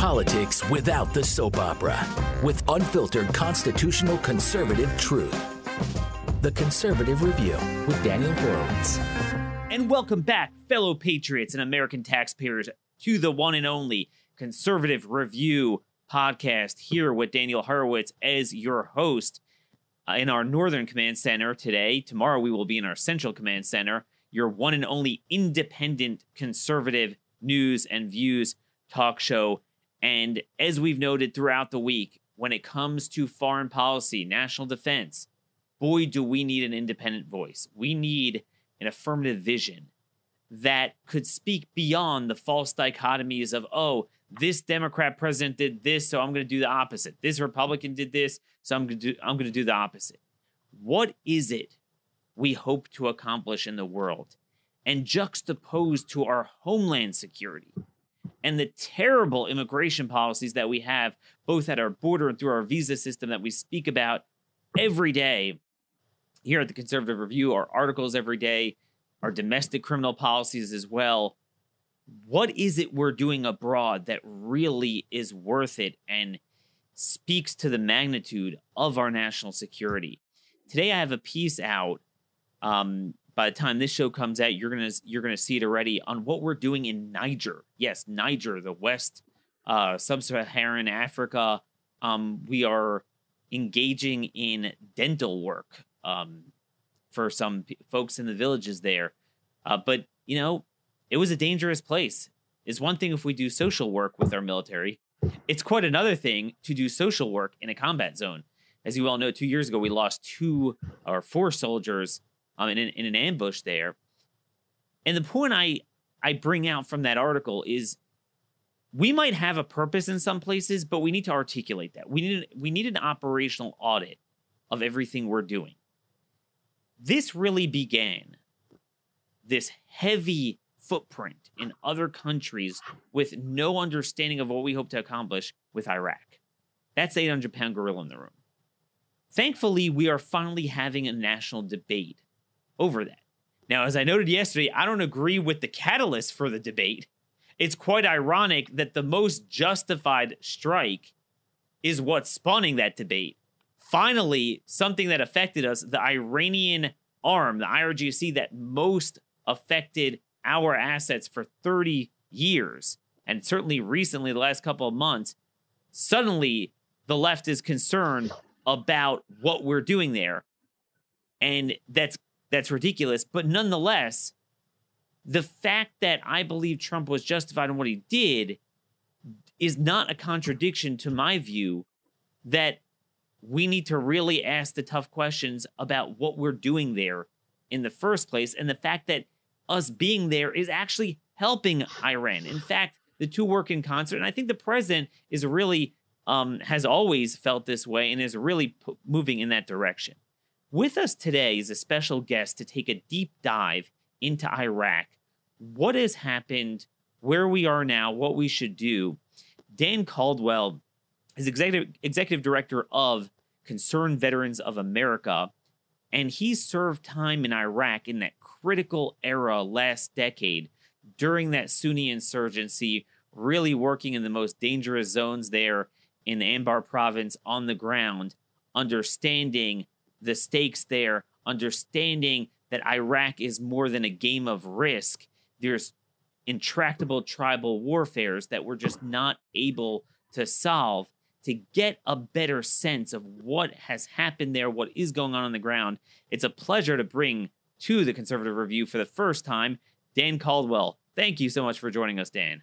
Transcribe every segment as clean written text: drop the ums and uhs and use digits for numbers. Politics without the soap opera, with unfiltered constitutional conservative truth. The Conservative Review with Daniel Horowitz. And welcome back, fellow patriots and American taxpayers, to the one and only Conservative Review podcast, here with Daniel Horowitz as your host in our Northern Command Center today. Tomorrow we will be in our Central Command Center, your one and only independent conservative news and views talk show. And as we've noted throughout the week, when it comes to foreign policy, national defense, boy, do we need an independent voice. We need an affirmative vision that could speak beyond the false dichotomies of, oh, this Democrat president did this, so I'm going to do the opposite. This Republican did this, so I'm going to do the opposite. What is it we hope to accomplish in the world? And juxtaposed to our homeland security and the terrible immigration policies that we have, both at our border and through our visa system, that we speak about every day here at the Conservative Review, our articles every day, our domestic criminal policies as well. What is it we're doing abroad that really is worth it and speaks to the magnitude of our national security? Today, I have a piece out. By the time this show comes out, you're gonna see it already, on what we're doing in Niger. Yes, Niger, the West, sub-Saharan Africa. We are engaging in dental work for some folks in the villages there. But, you know, it was a dangerous place. It's one thing if we do social work with our military. It's quite another thing to do social work in a combat zone. As you all know, 2 years ago, we lost 2 or 4 soldiers in an ambush there. And the point I bring out from that article is, we might have a purpose in some places, but we need to articulate that. We need an operational audit of everything we're doing. This really began this heavy footprint in other countries with no understanding of what we hope to accomplish with Iraq. That's the 800-pound gorilla in the room. Thankfully, we are finally having a national debate over that. Now, as I noted yesterday, I don't agree with the catalyst for the debate. It's quite ironic that the most justified strike is what's spawning that debate. Finally, something that affected us, the Iranian arm, the IRGC, that most affected our assets for 30 years, and certainly recently, the last couple of months, suddenly the left is concerned about what we're doing there. And that's ridiculous. But nonetheless, the fact that I believe Trump was justified in what he did is not a contradiction to my view that we need to really ask the tough questions about what we're doing there in the first place. And the fact that us being there is actually helping Iran. In fact, the two work in concert. And I think the president is really has always felt this way and is really moving in that direction. With us today is a special guest to take a deep dive into Iraq, what has happened, where we are now, what we should do. Dan Caldwell is executive director of Concerned Veterans of America, and he served time in Iraq in that critical era last decade during that Sunni insurgency, really working in the most dangerous zones there in the Anbar province on the ground, understanding the stakes there, understanding that Iraq is more than a game of risk. There's intractable tribal warfares that we're just not able to solve. To get a better sense of what has happened there, what is going on the ground, it's a pleasure to bring to the Conservative Review for the first time, Dan Caldwell. Thank you so much for joining us, Dan.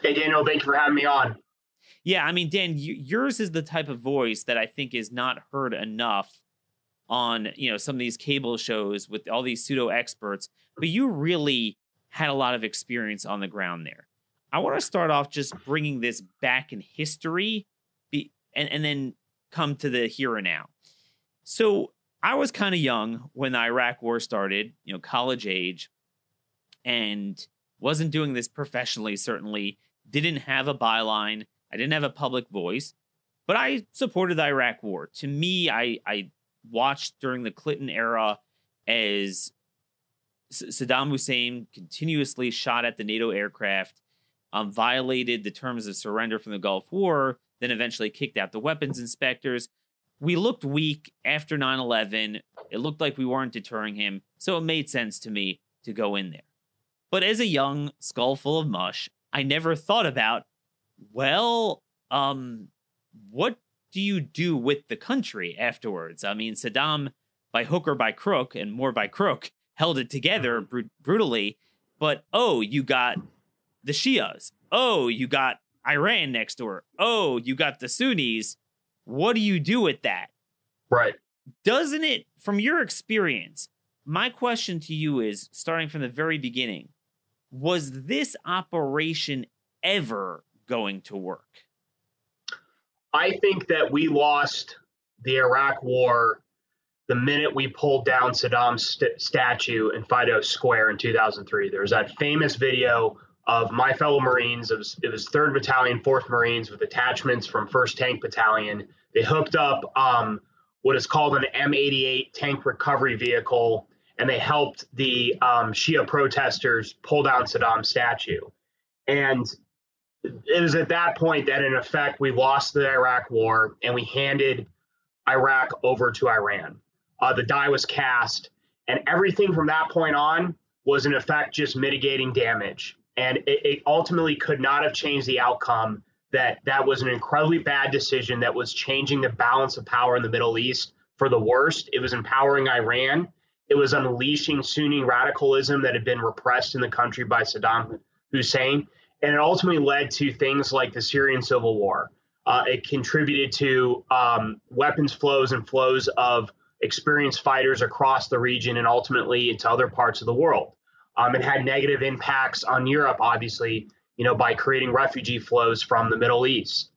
Hey, Daniel, thank you for having me on. Yeah, I mean, Dan, yours is the type of voice that I think is not heard enough on, you know, some of these cable shows with all these pseudo experts, but you really had a lot of experience on the ground there. I want to start off just bringing this back in history and then come to the here and now. So I was kind of young when the Iraq War started, you know, college age, and wasn't doing this professionally, certainly didn't have a byline. I didn't have a public voice, but I supported the Iraq War. To me, I watched during the Clinton era as Saddam Hussein continuously shot at the NATO aircraft, violated the terms of surrender from the Gulf War, then eventually kicked out the weapons inspectors. We looked weak after 9/11. It looked like we weren't deterring him, so it made sense to me to go in there. But as a young skull full of mush, I never thought about, well, what do you do with the country afterwards? I mean, Saddam, by hook or by crook, and more by crook, held it together brutally. But, oh, you got the Shias. Oh, you got Iran next door. Oh, you got the Sunnis. What do you do with that? Right. Doesn't it, from your experience, my question to you is, starting from the very beginning, was this operation ever going to work? I think that we lost the Iraq War the minute we pulled down Saddam's statue in Fido Square in 2003. There was that famous video of my fellow Marines. It was 3rd Battalion, 4th Marines with detachments from 1st Tank Battalion. They hooked up what is called an M88 tank recovery vehicle, and they helped the Shia protesters pull down Saddam's statue. And it was at that point that, in effect, we lost the Iraq War and we handed Iraq over to Iran. The die was cast, and everything from that point on was, in effect, just mitigating damage. And it ultimately could not have changed the outcome. That was an incredibly bad decision that was changing the balance of power in the Middle East for the worst. It was empowering Iran. It was unleashing Sunni radicalism that had been repressed in the country by Saddam Hussein. And it ultimately led to things like the Syrian civil war. It contributed to weapons flows and flows of experienced fighters across the region and ultimately into other parts of the world. It had negative impacts on Europe, obviously, you know, by creating refugee flows from the Middle East.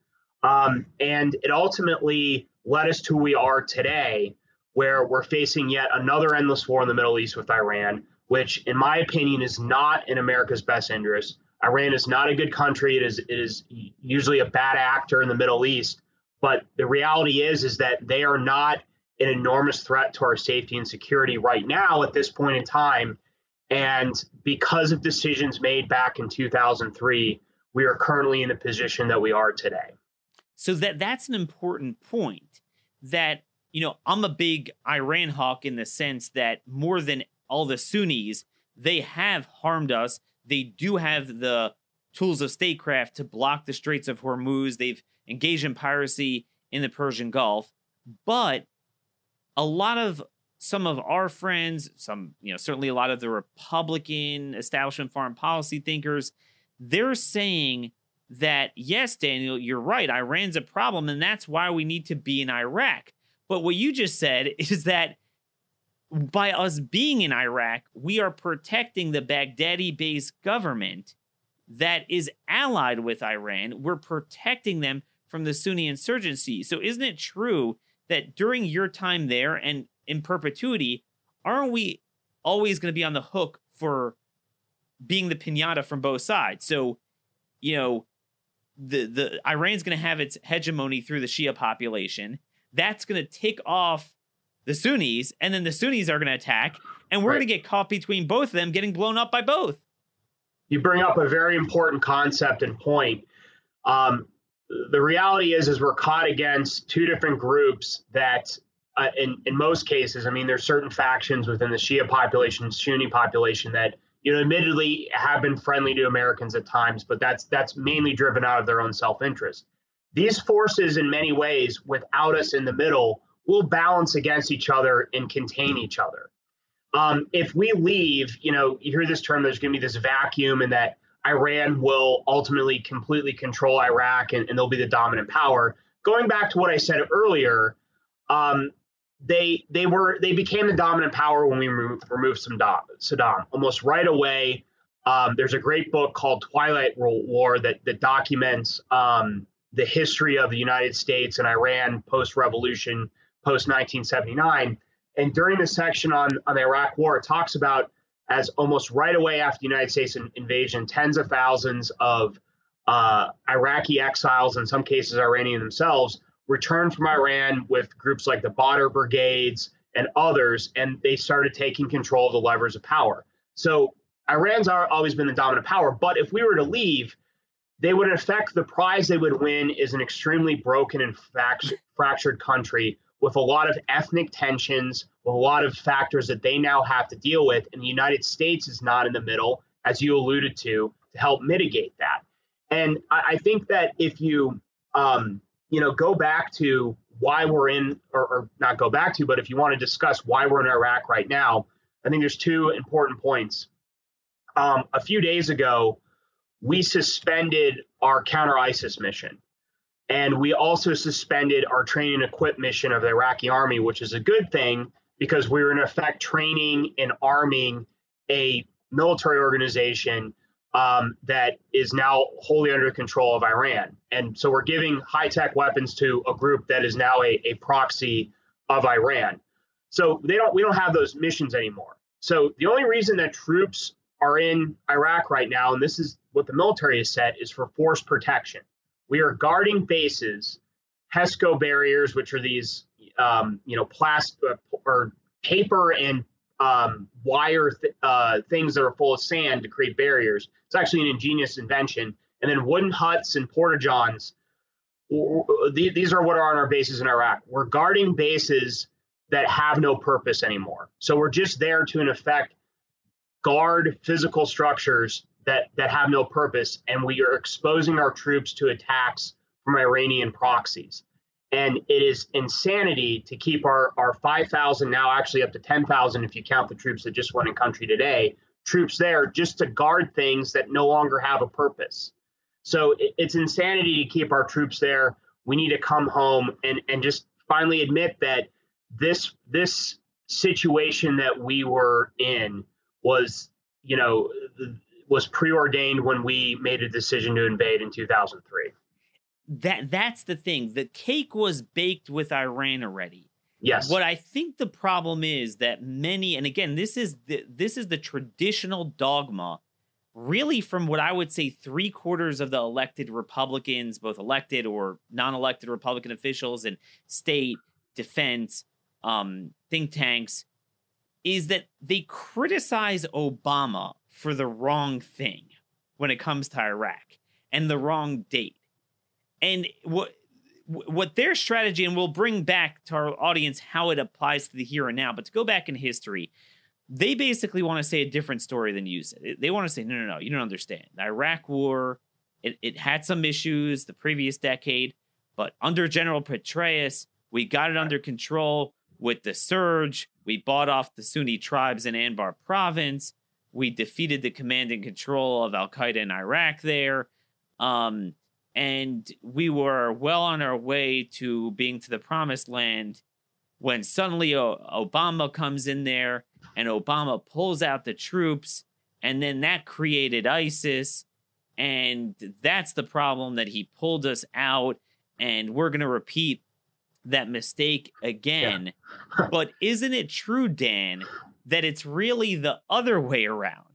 And it ultimately led us to who we are today, where we're facing yet another endless war in the Middle East with Iran, which, in my opinion, is not in America's best interest. Iran is not a good country. It is usually a bad actor in the Middle East. But the reality is that they are not an enormous threat to our safety and security right now at this point in time. And because of decisions made back in 2003, we are currently in the position that we are today. So that's an important point, that, you know, I'm a big Iran hawk in the sense that more than all the Sunnis, they have harmed us. They do have the tools of statecraft to block the Straits of Hormuz. They've engaged in piracy in the Persian Gulf. But a lot of some of our friends, some, you know, certainly a lot of the Republican establishment foreign policy thinkers, they're saying that, yes, Daniel, you're right, Iran's a problem, and that's why we need to be in Iraq. But what you just said is that by us being in Iraq, we are protecting the Baghdadi-based government that is allied with Iran. We're protecting them from the Sunni insurgency. So isn't it true that during your time there, and in perpetuity, aren't we always going to be on the hook for being the pinata from both sides? So, you know, the Iran's going to have its hegemony through the Shia population. That's going to take off the Sunnis, and then the Sunnis are going to attack, and we're going to get caught between both of them, getting blown up by both. You bring up a very important concept and point. The reality is we're caught against two different groups that, in most cases, I mean, there's certain factions within the Shia population, Sunni population that, you know, admittedly have been friendly to Americans at times, but that's mainly driven out of their own self-interest. These forces, in many ways, without us in the middle, will balance against each other and contain each other. If we leave, you know, you hear this term, there's going to be this vacuum, and that Iran will ultimately completely control Iraq, and they'll be the dominant power. Going back to what I said earlier, they became the dominant power when we removed Saddam almost right away. There's a great book called Twilight War that documents the history of the United States and Iran post-revolution, post-1979. And during the section on the Iraq War, it talks about, as almost right away after the United States invasion, tens of thousands of Iraqi exiles, in some cases Iranian themselves, returned from Iran with groups like the Badr Brigades and others, and they started taking control of the levers of power. So Iran's always been the dominant power, but if we were to leave, they would, in effect, the prize they would win is an extremely broken and fractured country with a lot of ethnic tensions, with a lot of factors that they now have to deal with. And the United States is not in the middle, as you alluded to help mitigate that. And I think that if you, go back to why we're in, or not go back to, but if you want to discuss why we're in Iraq right now, I think there's two important points. A few days ago, we suspended our counter-ISIS mission, and we also suspended our train and equip mission of the Iraqi army, which is a good thing because we were in effect training and arming a military organization that is now wholly under control of Iran. And so we're giving high-tech weapons to a group that is now a proxy of Iran. So we don't have those missions anymore. So the only reason that troops are in Iraq right now, and this is what the military has said, is for force protection. We are guarding bases, HESCO barriers, which are these, plastic or paper and wire things that are full of sand to create barriers. It's actually an ingenious invention. And then wooden huts and porta-johns. These are what are on our bases in Iraq. We're guarding bases that have no purpose anymore. So we're just there to, in effect, guard physical structures that have no purpose, and we are exposing our troops to attacks from Iranian proxies. And it is insanity to keep our 5,000, now actually up to 10,000 if you count the troops that just went in country today, troops there just to guard things that no longer have a purpose. So it's insanity to keep our troops there. We need to come home and just finally admit that this situation that we were in was preordained when we made a decision to invade in 2003. That's the thing. The cake was baked with Iran already. Yes. What I think the problem is that many, and again, this is the traditional dogma, really from what I would say 3/4 of the elected Republicans, both elected or non-elected Republican officials and state defense think tanks, is that they criticize Obama for the wrong thing when it comes to Iraq and the wrong date. And what their strategy, and we'll bring back to our audience how it applies to the here and now, but to go back in history, they basically want to say a different story than you said. They want to say, no, you don't understand. The Iraq war, it had some issues the previous decade, but under General Petraeus, we got it under control with the surge. We bought off the Sunni tribes in Anbar province. We defeated the command and control of Al-Qaeda in Iraq there. And we were well on our way to being to the promised land when suddenly Obama comes in there, and Obama pulls out the troops, and then that created ISIS. And that's the problem, that he pulled us out, and we're going to repeat that mistake again. Yeah. But isn't it true, Dan, that it's really the other way around?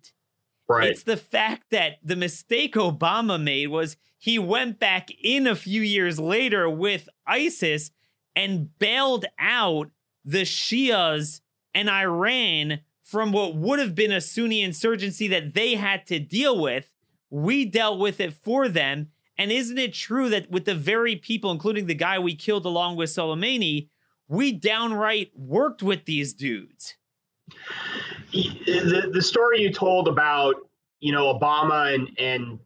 Right. It's the fact that the mistake Obama made was he went back in a few years later with ISIS and bailed out the Shias and Iran from what would have been a Sunni insurgency that they had to deal with. We dealt with it for them. And isn't it true that with the very people, including the guy we killed along with Soleimani, we downright worked with these dudes? The story you told about, Obama and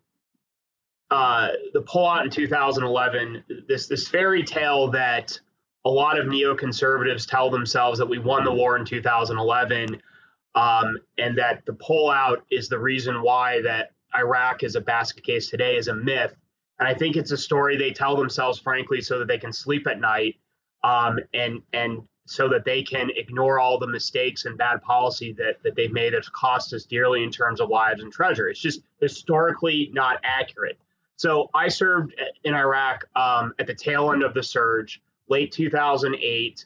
the pullout in 2011, this fairy tale that a lot of neoconservatives tell themselves that we won the war in 2011, and that the pullout is the reason why that Iraq is a basket case today, is a myth. And I think it's a story they tell themselves, frankly, so that they can sleep at night, and so that they can ignore all the mistakes and bad policy that they've made that's cost us dearly in terms of lives and treasure. It's just historically not accurate. So I served in Iraq at the tail end of the surge, late 2008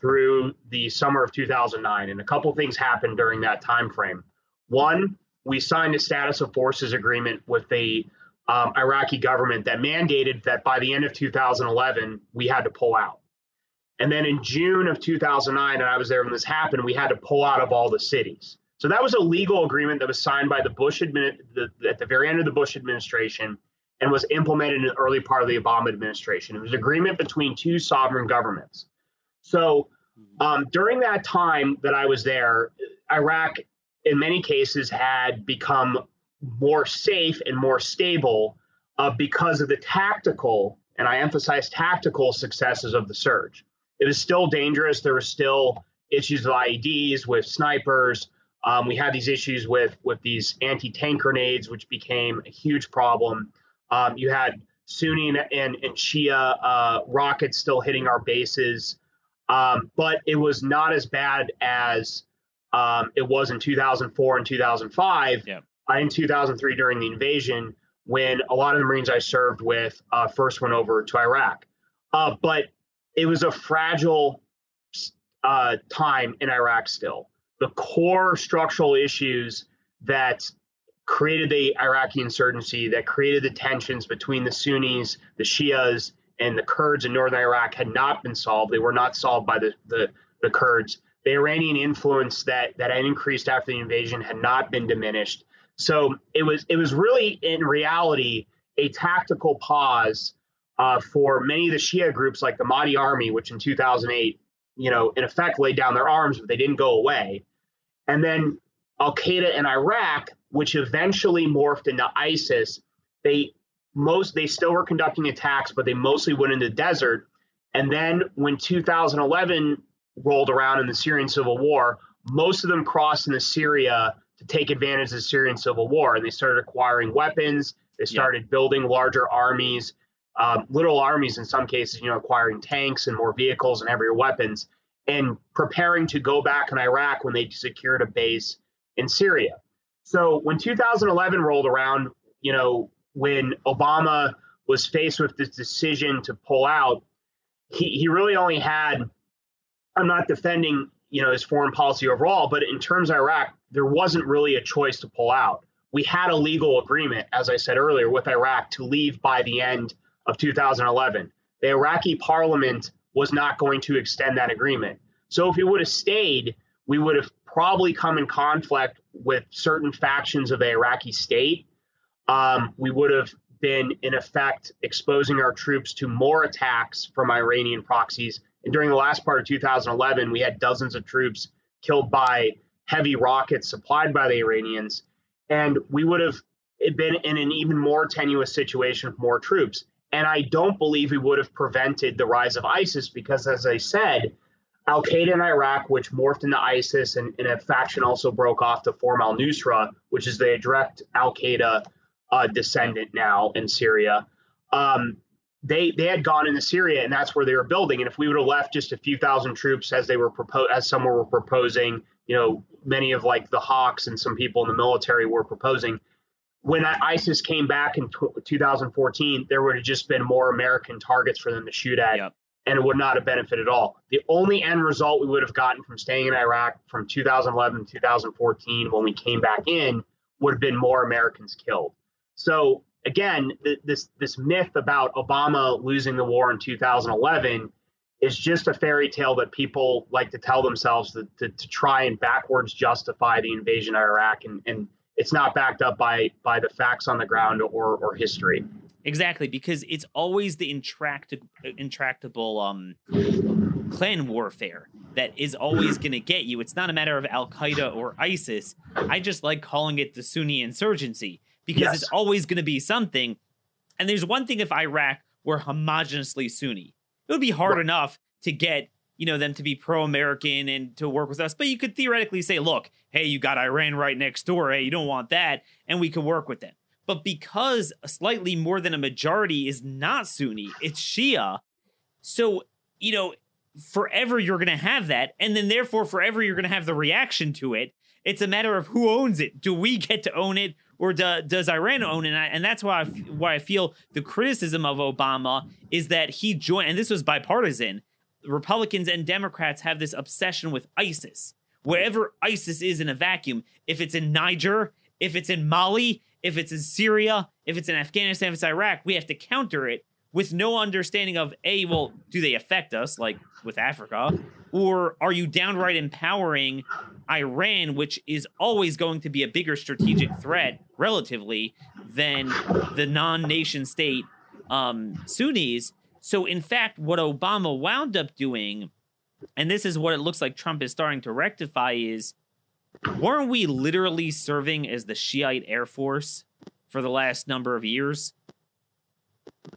through the summer of 2009. And a couple of things happened during that time frame. One, we signed a status of forces agreement with the Iraqi government that mandated that by the end of 2011, we had to pull out. And then in June of 2009, and I was there when this happened, we had to pull out of all the cities. So that was a legal agreement that was signed by the Bush at the very end of the Bush administration. and was implemented in the early part of the Obama administration. It was an agreement between two sovereign governments. So during that time that I was there, Iraq, in many cases, had become more safe and more stable because of the tactical, and I emphasize tactical, successes of the surge. It was still dangerous. There were still issues with IEDs, with snipers. We had these issues with these anti-tank grenades, which became a huge problem. You had Sunni and Shia rockets still hitting our bases. But it was not as bad as it was in 2004 and 2005. Yeah. In 2003, during the invasion, when a lot of the Marines I served with first went over to Iraq. But it was a fragile time in Iraq still. The core structural issues that created the Iraqi insurgency, that created the tensions between the Sunnis, the Shias, and the Kurds in northern Iraq had not been solved. They were not solved by the Kurds. The Iranian influence that had increased after the invasion had not been diminished. So it was really, in reality, a tactical pause for many of the Shia groups like the Mahdi Army, which in 2008, in effect laid down their arms, but they didn't go away. And then Al-Qaeda in Iraq, which eventually morphed into ISIS, they still were conducting attacks, but they mostly went into the desert. And then when 2011 rolled around in the Syrian civil war, most of them crossed into Syria to take advantage of the Syrian civil war. And they started acquiring weapons. They started building larger armies, little armies in some cases, acquiring tanks and more vehicles and heavier weapons, and preparing to go back in Iraq when they secured a base in Syria. So when 2011 rolled around, when Obama was faced with this decision to pull out, he really only had, I'm not defending, his foreign policy overall, but in terms of Iraq, there wasn't really a choice to pull out. We had a legal agreement, as I said earlier, with Iraq to leave by the end of 2011. The Iraqi parliament was not going to extend that agreement. So if we would have stayed, we would have probably come in conflict with certain factions of the Iraqi state. We would have been, in effect, exposing our troops to more attacks from Iranian proxies. And during the last part of 2011, we had dozens of troops killed by heavy rockets supplied by the Iranians. And we would have been in an even more tenuous situation with more troops. And I don't believe we would have prevented the rise of ISIS because, as I said, Al-Qaeda in Iraq, which morphed into ISIS, and a faction also broke off to form Al Nusra, which is the direct Al-Qaeda descendant now in Syria. They had gone into Syria, and that's where they were building. And if we would have left just a few thousand troops, as some were proposing, many of like the Hawks and some people in the military were proposing, when ISIS came back in 2014, there would have just been more American targets for them to shoot at, and it would not have benefited at all. The only end result we would have gotten from staying in Iraq from 2011 to 2014, when we came back in, would have been more Americans killed. So again, this myth about Obama losing the war in 2011 is just a fairy tale that people like to tell themselves to try and backwards justify the invasion of Iraq, and it's not backed up by the facts on the ground or history. Exactly, because it's always the intractable clan warfare that is always going to get you. It's not a matter of Al-Qaeda or ISIS. I just like calling it the Sunni insurgency, because it's always going to be something. And there's one thing if Iraq were homogeneously Sunni. It would be hard enough to get, them to be pro-American and to work with us. But you could theoretically say, look, hey, you got Iran right next door. Hey, you don't want that. And we can work with them. But because slightly more than a majority is not Sunni, it's Shia. So, forever you're going to have that. And then therefore, forever you're going to have the reaction to it. It's a matter of who owns it. Do we get to own it? Or does Iran own it? And that's why I feel the criticism of Obama is that he joined, and this was bipartisan, Republicans and Democrats have this obsession with ISIS. Wherever ISIS is in a vacuum, if it's in Niger, if it's in Mali, if it's in Syria, if it's in Afghanistan, if it's Iraq, we have to counter it with no understanding of, A, well, do they affect us, like with Africa? Or are you downright empowering Iran, which is always going to be a bigger strategic threat relatively than the non-nation state Sunnis. So in fact, what Obama wound up doing, and this is what it looks like Trump is starting to rectify, is weren't we literally serving as the Shiite Air Force for the last number of years?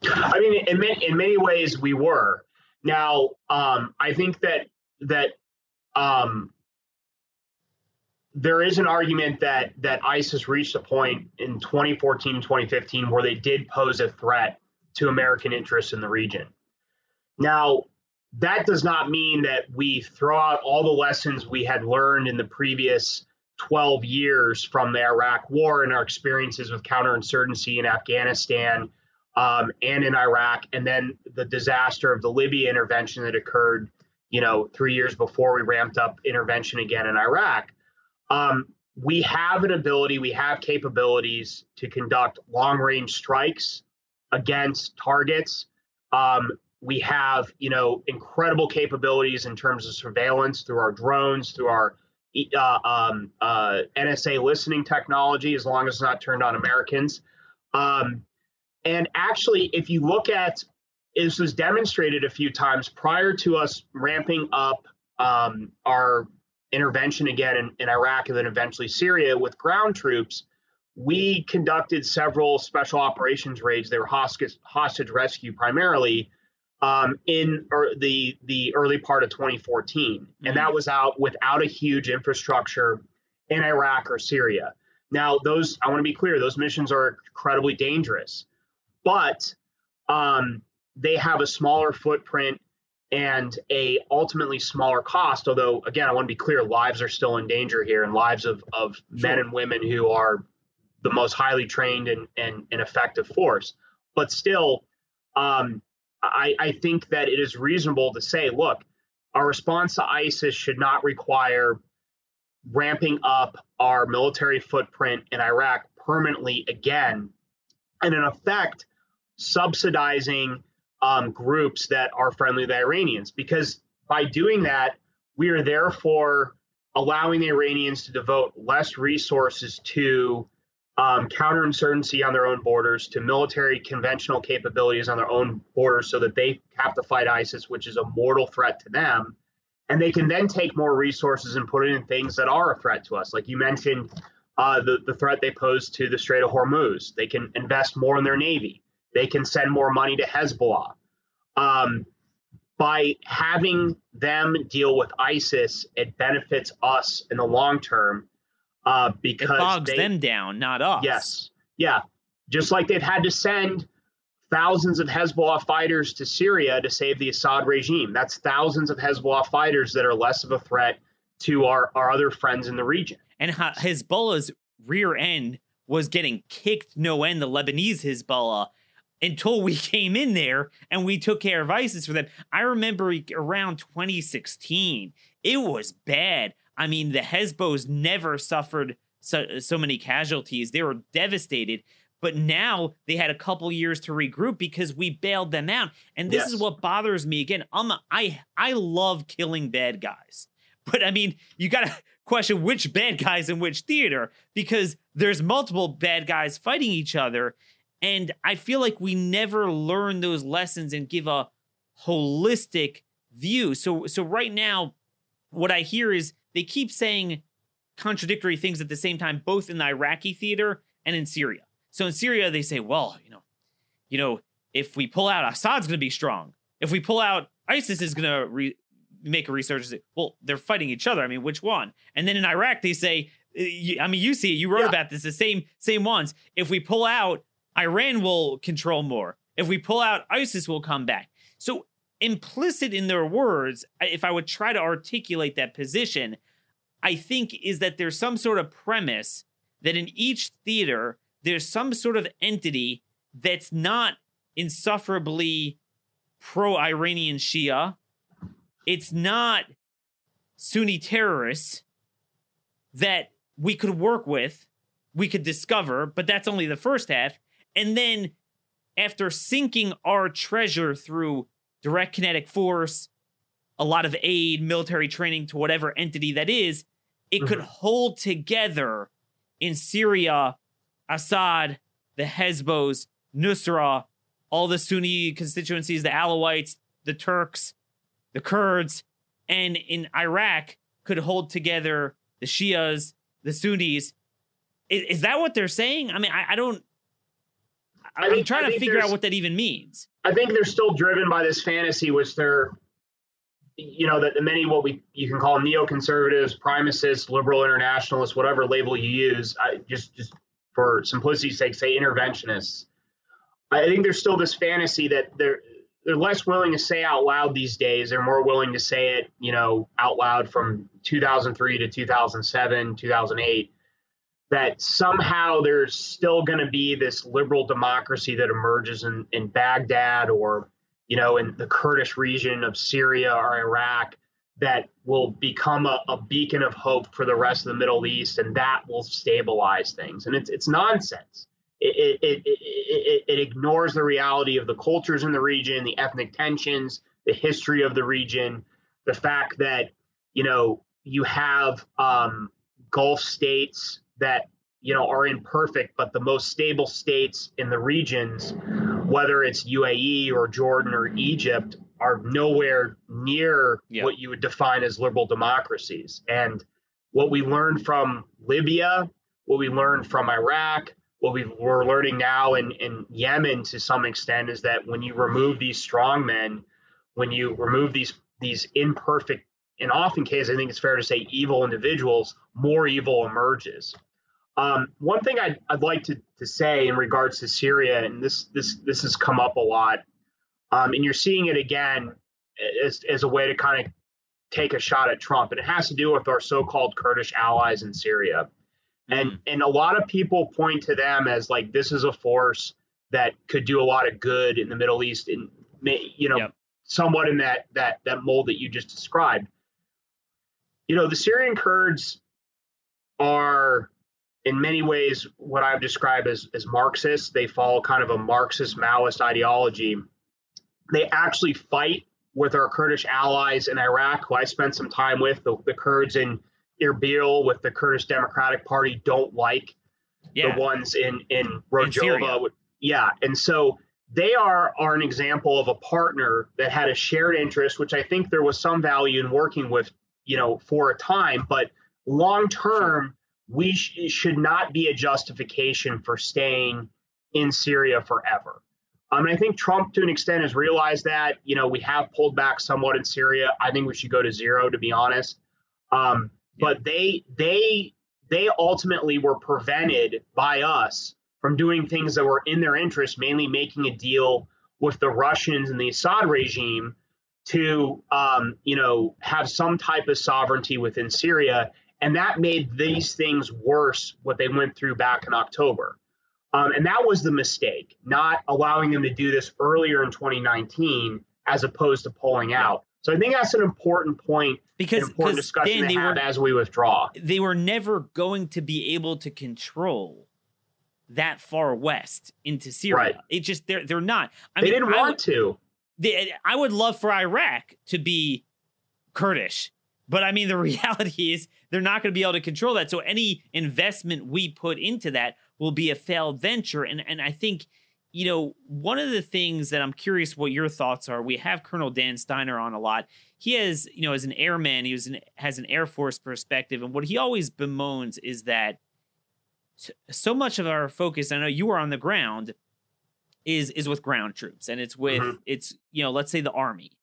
I mean, in many ways we were. Now, I think that there is an argument that ISIS reached a point in 2014, 2015 where they did pose a threat to American interests in the region. Now, that does not mean that we throw out all the lessons we had learned in the previous 12 years from the Iraq War and our experiences with counterinsurgency in Afghanistan and in Iraq, and then the disaster of the Libya intervention that occurred, 3 years before we ramped up intervention again in Iraq. We have an ability, we have capabilities to conduct long-range strikes against targets. We have, incredible capabilities in terms of surveillance through our drones, through our NSA listening technology, as long as it's not turned on Americans. And actually, if you look at, this was demonstrated a few times prior to us ramping up our intervention again in Iraq and then eventually Syria with ground troops, we conducted several special operations raids. They were hostage rescue primarily. In the early part of 2014, and that was out without a huge infrastructure in Iraq or Syria. Now, those, I want to be clear, those missions are incredibly dangerous, but they have a smaller footprint and a ultimately smaller cost. Although, again, I want to be clear, lives are still in danger here, and lives of men and women who are the most highly trained and effective force. But still, I think that it is reasonable to say, look, our response to ISIS should not require ramping up our military footprint in Iraq permanently again, and in effect, subsidizing groups that are friendly to the Iranians. Because by doing that, we are therefore allowing the Iranians to devote less resources to counterinsurgency on their own borders, to military conventional capabilities on their own borders, so that they have to fight ISIS, which is a mortal threat to them. And they can then take more resources and put it in things that are a threat to us. Like you mentioned, the threat they pose to the Strait of Hormuz. They can invest more in their Navy. They can send more money to Hezbollah. By having them deal with ISIS, it benefits us in the long term. Because it bogs them down, not us. Yes. Yeah. Just like they've had to send thousands of Hezbollah fighters to Syria to save the Assad regime. That's thousands of Hezbollah fighters that are less of a threat to our other friends in the region. And Hezbollah's rear end was getting kicked no end, the Lebanese Hezbollah, until we came in there and we took care of ISIS for them. I remember around 2016, it was bad. I mean, the Hezbollahs never suffered so many casualties. They were devastated. But now they had a couple years to regroup because we bailed them out. And this is what bothers me. Again, I love killing bad guys. But, I mean, you got to question which bad guys in which theater, because there's multiple bad guys fighting each other. And I feel like we never learn those lessons and give a holistic view. So right now, what I hear is, they keep saying contradictory things at the same time, both in the Iraqi theater and in Syria. So in Syria, they say, well, if we pull out, Assad's going to be strong. If we pull out, ISIS is going to make a resurgence. Well, they're fighting each other. I mean, which one? And then in Iraq, they say, you see it. You wrote about this, the same ones. If we pull out, Iran will control more. If we pull out, ISIS will come back. So implicit in their words, if I would try to articulate that position, I think is that there's some sort of premise that in each theater, there's some sort of entity that's not insufferably pro-Iranian Shia. It's not Sunni terrorists that we could work with, we could discover, but that's only the first half. And then after sinking our treasure through direct kinetic force, a lot of aid, military training to whatever entity that is, it could hold together in Syria, Assad, the Hezbos, Nusra, all the Sunni constituencies, the Alawites, the Turks, the Kurds, and in Iraq could hold together the Shias, the Sunnis. Is that what they're saying? I mean, I'm trying to figure out what that even means. I think they're still driven by this fantasy, which they're, you know, that many what you can call neoconservatives, primacists, liberal internationalists, whatever label you use, just for simplicity's sake, say interventionists. I think there's still this fantasy that they're less willing to say out loud these days. They're more willing to say it, you know, out loud from 2003 to 2007, 2008. That somehow there's still going to be this liberal democracy that emerges in Baghdad or, you know, in the Kurdish region of Syria or Iraq that will become a beacon of hope for the rest of the Middle East, and that will stabilize things. And it's nonsense. It ignores the reality of the cultures in the region, the ethnic tensions, the history of the region, the fact that, you know, you have Gulf states that, you know, are imperfect, but the most stable states in the regions, whether it's UAE or Jordan or Egypt, are nowhere near what you would define as liberal democracies. And what we learned from Libya, what we learned from Iraq, what we're learning now in Yemen to some extent is that when you remove these strongmen, when you remove these imperfect, in often cases, I think it's fair to say evil individuals, more evil emerges. One thing I'd like to say in regards to Syria, and this has come up a lot, and you're seeing it again as a way to kind of take a shot at Trump, and it has to do with our so-called Kurdish allies in Syria. And a lot of people point to them as like, this is a force that could do a lot of good in the Middle East, and, you know, somewhat in that mold that you just described. You know, the Syrian Kurds are in many ways what I've described as Marxists. They follow kind of a Marxist-Maoist ideology. They actually fight with our Kurdish allies in Iraq, who I spent some time with. The Kurds in Erbil with the Kurdish Democratic Party don't like the ones in Rojova. And so they are an example of a partner that had a shared interest, which I think there was some value in working with, you know, for a time. But long term, we should not be a justification for staying in Syria forever. And I think Trump, to an extent, has realized that, you know, we have pulled back somewhat in Syria. I think we should go to zero, to be honest. But they ultimately were prevented by us from doing things that were in their interest, mainly making a deal with the Russians and the Assad regime to, you know, have some type of sovereignty within Syria. And that made these things worse, what they went through back in October. And that was the mistake, not allowing them to do this earlier in 2019, as opposed to pulling out. So I think that's an important point, because an important discussion to have as we withdraw. They were never going to be able to control that far west into Syria. Right. It just, they're not. I mean, they didn't want to. I would love for Iraq to be Kurdish, but I mean, the reality is they're not going to be able to control that. So any investment we put into that will be a failed venture. And I think, you know, one of the things that I'm curious what your thoughts are, we have Colonel Dan Steiner on a lot. He has, you know, as an airman, has an Air Force perspective. And what he always bemoans is that so much of our focus, I know you are on the ground, is with ground troops. And it's with, it's, you know, let's say the Army.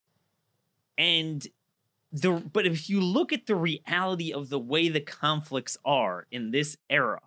But if you look at the reality of the way the conflicts are in this era,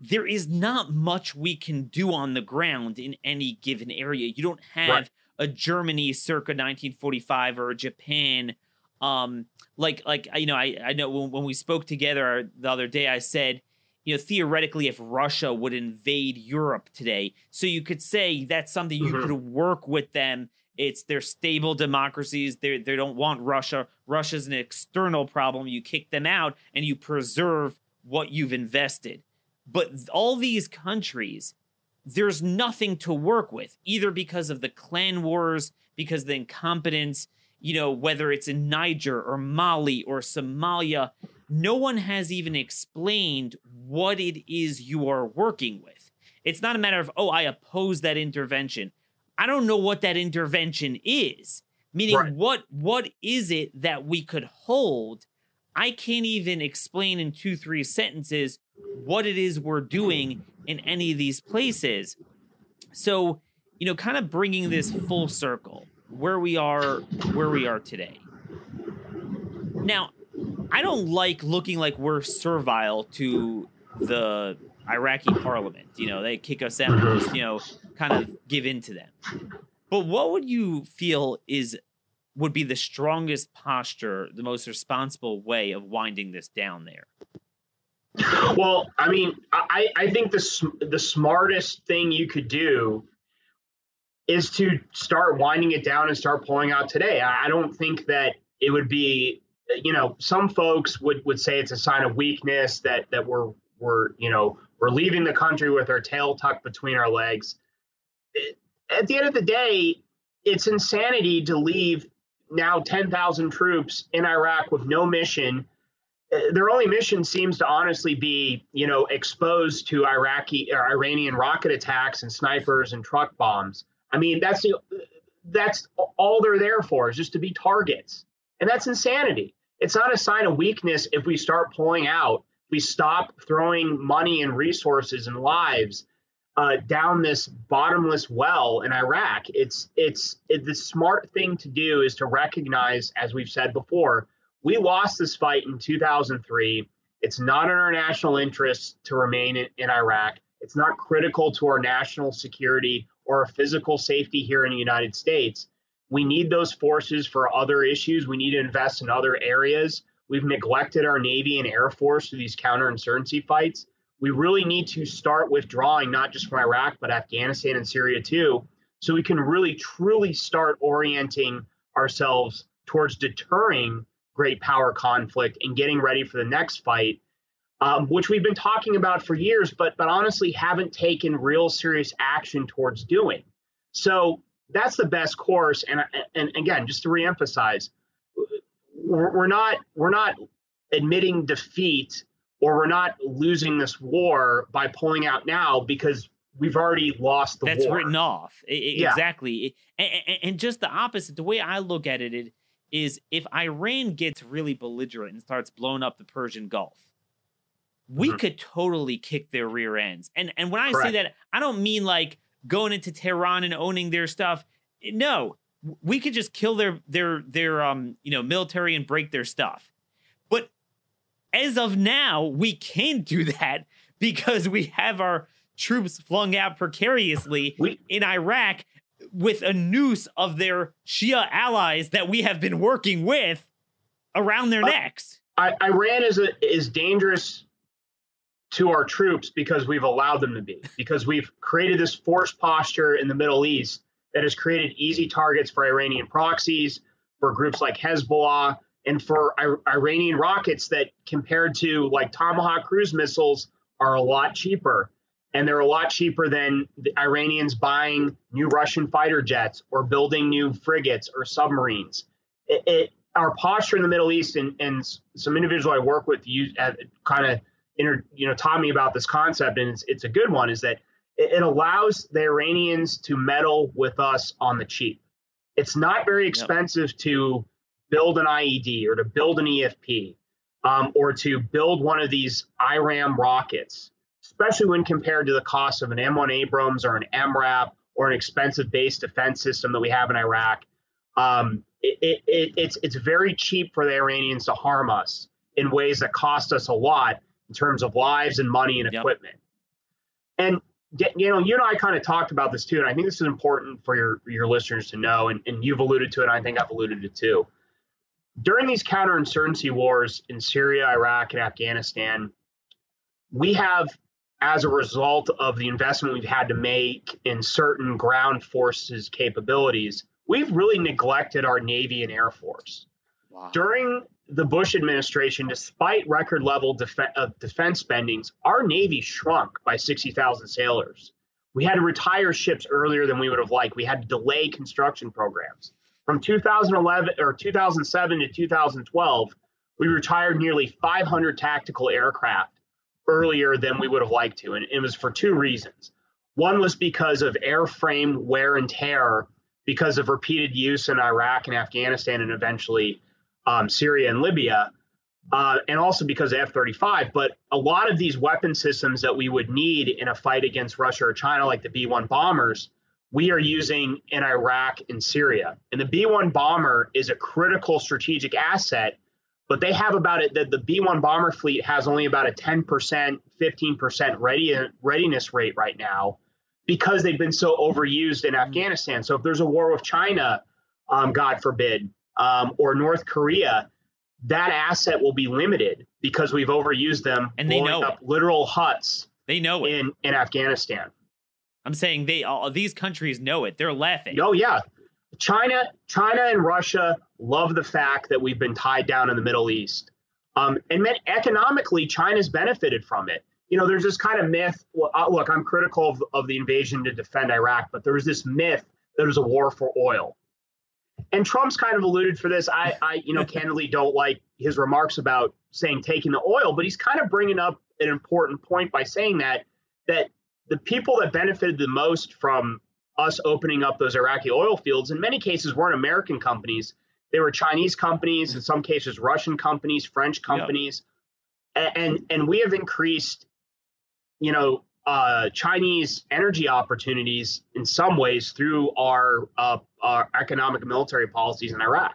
there is not much we can do on the ground in any given area. You don't have a Germany circa 1945 or a Japan. Like you know, I know when we spoke together the other day, I said, you know, theoretically, if Russia would invade Europe today, so you could say that's something you could work with them. It's their stable democracies. They don't want Russia. Russia's an external problem. You kick them out and you preserve what you've invested. But all these countries, there's nothing to work with, either because of the clan wars, because of the incompetence, you know, whether it's in Niger or Mali or Somalia, no one has even explained what it is you are working with. It's not a matter of, oh, I oppose that intervention. I don't know what that intervention is, meaning right. What is it that we could hold? I can't even explain in 2-3 sentences what it is we're doing in any of these places. So, you know, kind of bringing this full circle where we are today. Now, I don't like looking like we're servile to the Iraqi parliament. You know, they kick us out and just, you know, kind of give in to them. But what would you feel would be the strongest posture, the most responsible way of winding this down there? Well, I mean, I think the smartest thing you could do is to start winding it down and start pulling out today. I don't think that it would be, you know, some folks would say it's a sign of weakness that we're, you know, we're leaving the country with our tail tucked between our legs. At the end of the day, it's insanity to leave now 10,000 troops in Iraq with no mission. Their only mission seems to honestly be, you know, exposed to Iraqi or Iranian rocket attacks and snipers and truck bombs. I mean, that's all they're there for, is just to be targets. And that's insanity. It's not a sign of weakness if we start pulling out, we stop throwing money and resources and lives down this bottomless well in Iraq. It's the smart thing to do is to recognize, as we've said before, we lost this fight in 2003. It's not in our national interest to remain in Iraq. It's not critical to our national security or our physical safety here in the United States. We need those forces for other issues. We need to invest in other areas. We've neglected our Navy and Air Force through these counterinsurgency fights. We really need to start withdrawing, not just from Iraq, but Afghanistan and Syria too, so we can really, truly start orienting ourselves towards deterring great power conflict and getting ready for the next fight, which we've been talking about for years, but honestly haven't taken real serious action towards doing. So that's the best course. And again, just to reemphasize, we're not admitting defeat, or we're not losing this war by pulling out now, because we've already lost the war. That's written off. Yeah. Exactly. And just the opposite, the way I look at it is if Iran gets really belligerent and starts blowing up the Persian Gulf, we could totally kick their rear ends. And when I Correct. Say that, I don't mean like going into Tehran and owning their stuff. No, we could just kill their you know, military and break their stuff. But as of now, we can do that because we have our troops flung out precariously in Iraq with a noose of their Shia allies that we have been working with around their necks. Iran is dangerous to our troops because we've allowed them to be, because we've created this force posture in the Middle East that has created easy targets for Iranian proxies, for groups like Hezbollah, and for Iranian rockets that, compared to like Tomahawk cruise missiles, are a lot cheaper. And they're a lot cheaper than the Iranians buying new Russian fighter jets or building new frigates or submarines. Our posture in the Middle East, and some individual I work with kind of taught me about this concept, and it's a good one, is that it allows the Iranians to meddle with us on the cheap. It's not very expensive to build an IED or to build an EFP or to build one of these IRAM rockets, especially when compared to the cost of an M1 Abrams or an MRAP or an expensive base defense system that we have in Iraq. It's very cheap for the Iranians to harm us in ways that cost us a lot in terms of lives and money and equipment. And, you and I kind of talked about this too, and I think this is important for your listeners to know, and you've alluded to it, and I think I've alluded to it too. During these counterinsurgency wars in Syria, Iraq, and Afghanistan, we have, as a result of the investment we've had to make in certain ground forces capabilities, we've really neglected our Navy and Air Force. Wow. During the Bush administration, despite record level defense spendings, our Navy shrunk by 60,000 sailors. We had to retire ships earlier than we would have liked. We had to delay construction programs. From 2007 to 2012, We retired nearly 500 tactical aircraft earlier than we would have liked to, and it was for two reasons. One was because of airframe wear and tear because of repeated use in Iraq and Afghanistan and eventually Syria and Libya, and also because of F-35. But a lot of these weapon systems that we would need in a fight against Russia or China, like the B-1 bombers, we are using in Iraq and Syria. And the B-1 bomber is a critical strategic asset, but they have about it that the B-1 bomber fleet has only about a 10%, 15% readiness rate right now because they've been so overused in Afghanistan. So if there's a war with China, God forbid, or North Korea, that asset will be limited because we've overused them, and they know up literal huts. They know it in Afghanistan. I'm saying these countries know it. They're laughing. Oh yeah, China and Russia love the fact that we've been tied down in the Middle East, and then economically, China's benefited from it. You know, there's this kind of myth. Well, look, I'm critical of the invasion to defend Iraq, but there was this myth that it was a war for oil. And Trump's kind of alluded for this. I candidly don't like his remarks about saying taking the oil, but he's kind of bringing up an important point by saying that the people that benefited the most from us opening up those Iraqi oil fields in many cases weren't American companies. They were Chinese companies, in some cases Russian companies, French companies. Yeah. And we have increased, Chinese energy opportunities in some ways through our economic and military policies in Iraq,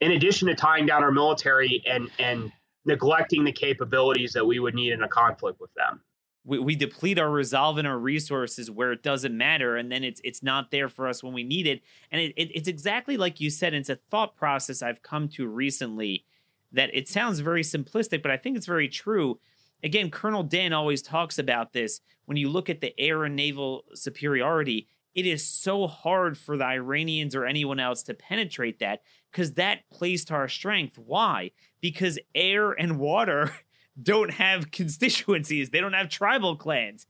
in addition to tying down our military and neglecting the capabilities that we would need in a conflict with them. We deplete our resolve and our resources where it doesn't matter, and then it's not there for us when we need it. And it's exactly like you said. It's a thought process I've come to recently that it sounds very simplistic, but I think it's very true. Again, Colonel Dan always talks about this. When you look at the air and naval superiority, it is so hard for the Iranians or anyone else to penetrate that because that plays to our strength. Why? Because air and water don't have constituencies. They don't have tribal clans.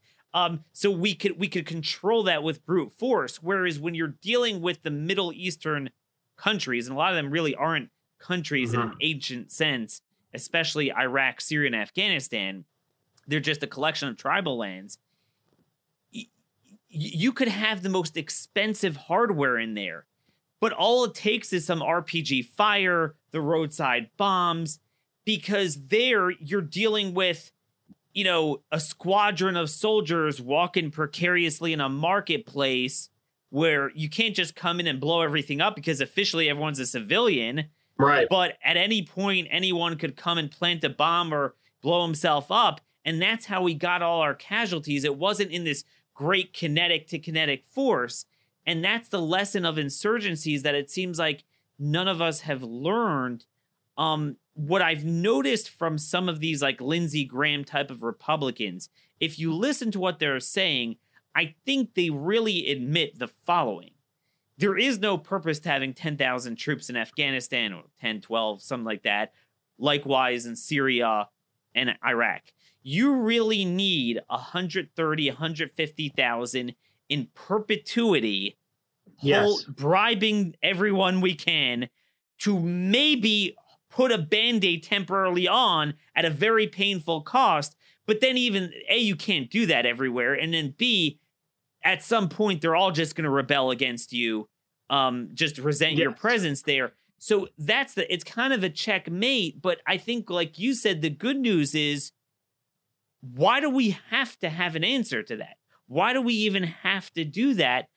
So we could control that with brute force. Whereas when you're dealing with the Middle Eastern countries, and a lot of them really aren't countries in an ancient sense, especially Iraq, Syria, and Afghanistan, they're just a collection of tribal lands. You could have the most expensive hardware in there, but all it takes is some RPG fire, the roadside bombs, because there you're dealing with, a squadron of soldiers walking precariously in a marketplace where you can't just come in and blow everything up because officially everyone's a civilian. Right. But at any point, anyone could come and plant a bomb or blow himself up. And that's how we got all our casualties. It wasn't in this great kinetic to kinetic force. And that's the lesson of insurgencies that it seems like none of us have learned. What I've noticed from some of these like Lindsey Graham type of Republicans, if you listen to what they're saying, I think they really admit the following. There is no purpose to having 10,000 troops in Afghanistan or 10, 12, something like that. Likewise in Syria and Iraq. You really need 130, 150,000 in perpetuity, bribing everyone we can to maybe put a Band-Aid temporarily on at a very painful cost. But then even, A, you can't do that everywhere. And then B, at some point, they're all just going to rebel against you, just resent your presence there. So it's kind of a checkmate. But I think, like you said, the good news is, why do we have to have an answer to that? Why do we even have to do that?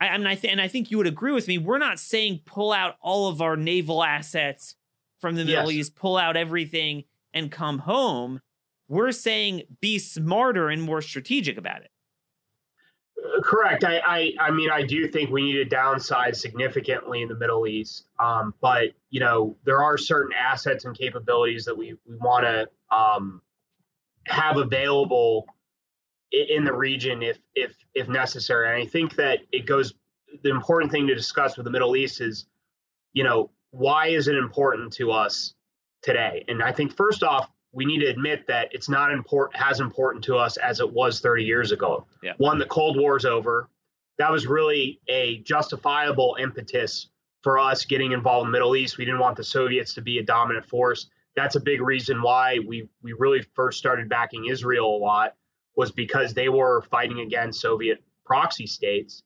I think you would agree with me. We're not saying pull out all of our naval assets from the Middle East, pull out everything and come home. We're saying be smarter and more strategic about it. Correct. I do think we need to downsize significantly in the Middle East. But, there are certain assets and capabilities that we want to have available in the region if necessary. And I think that the important thing to discuss with the Middle East is, why is it important to us today? And I think first off, we need to admit that it's not as important to us as it was 30 years ago. Yeah. One, the Cold War's over. That was really a justifiable impetus for us getting involved in the Middle East. We didn't want the Soviets to be a dominant force. That's a big reason why we really first started backing Israel a lot, was because they were fighting against Soviet proxy states.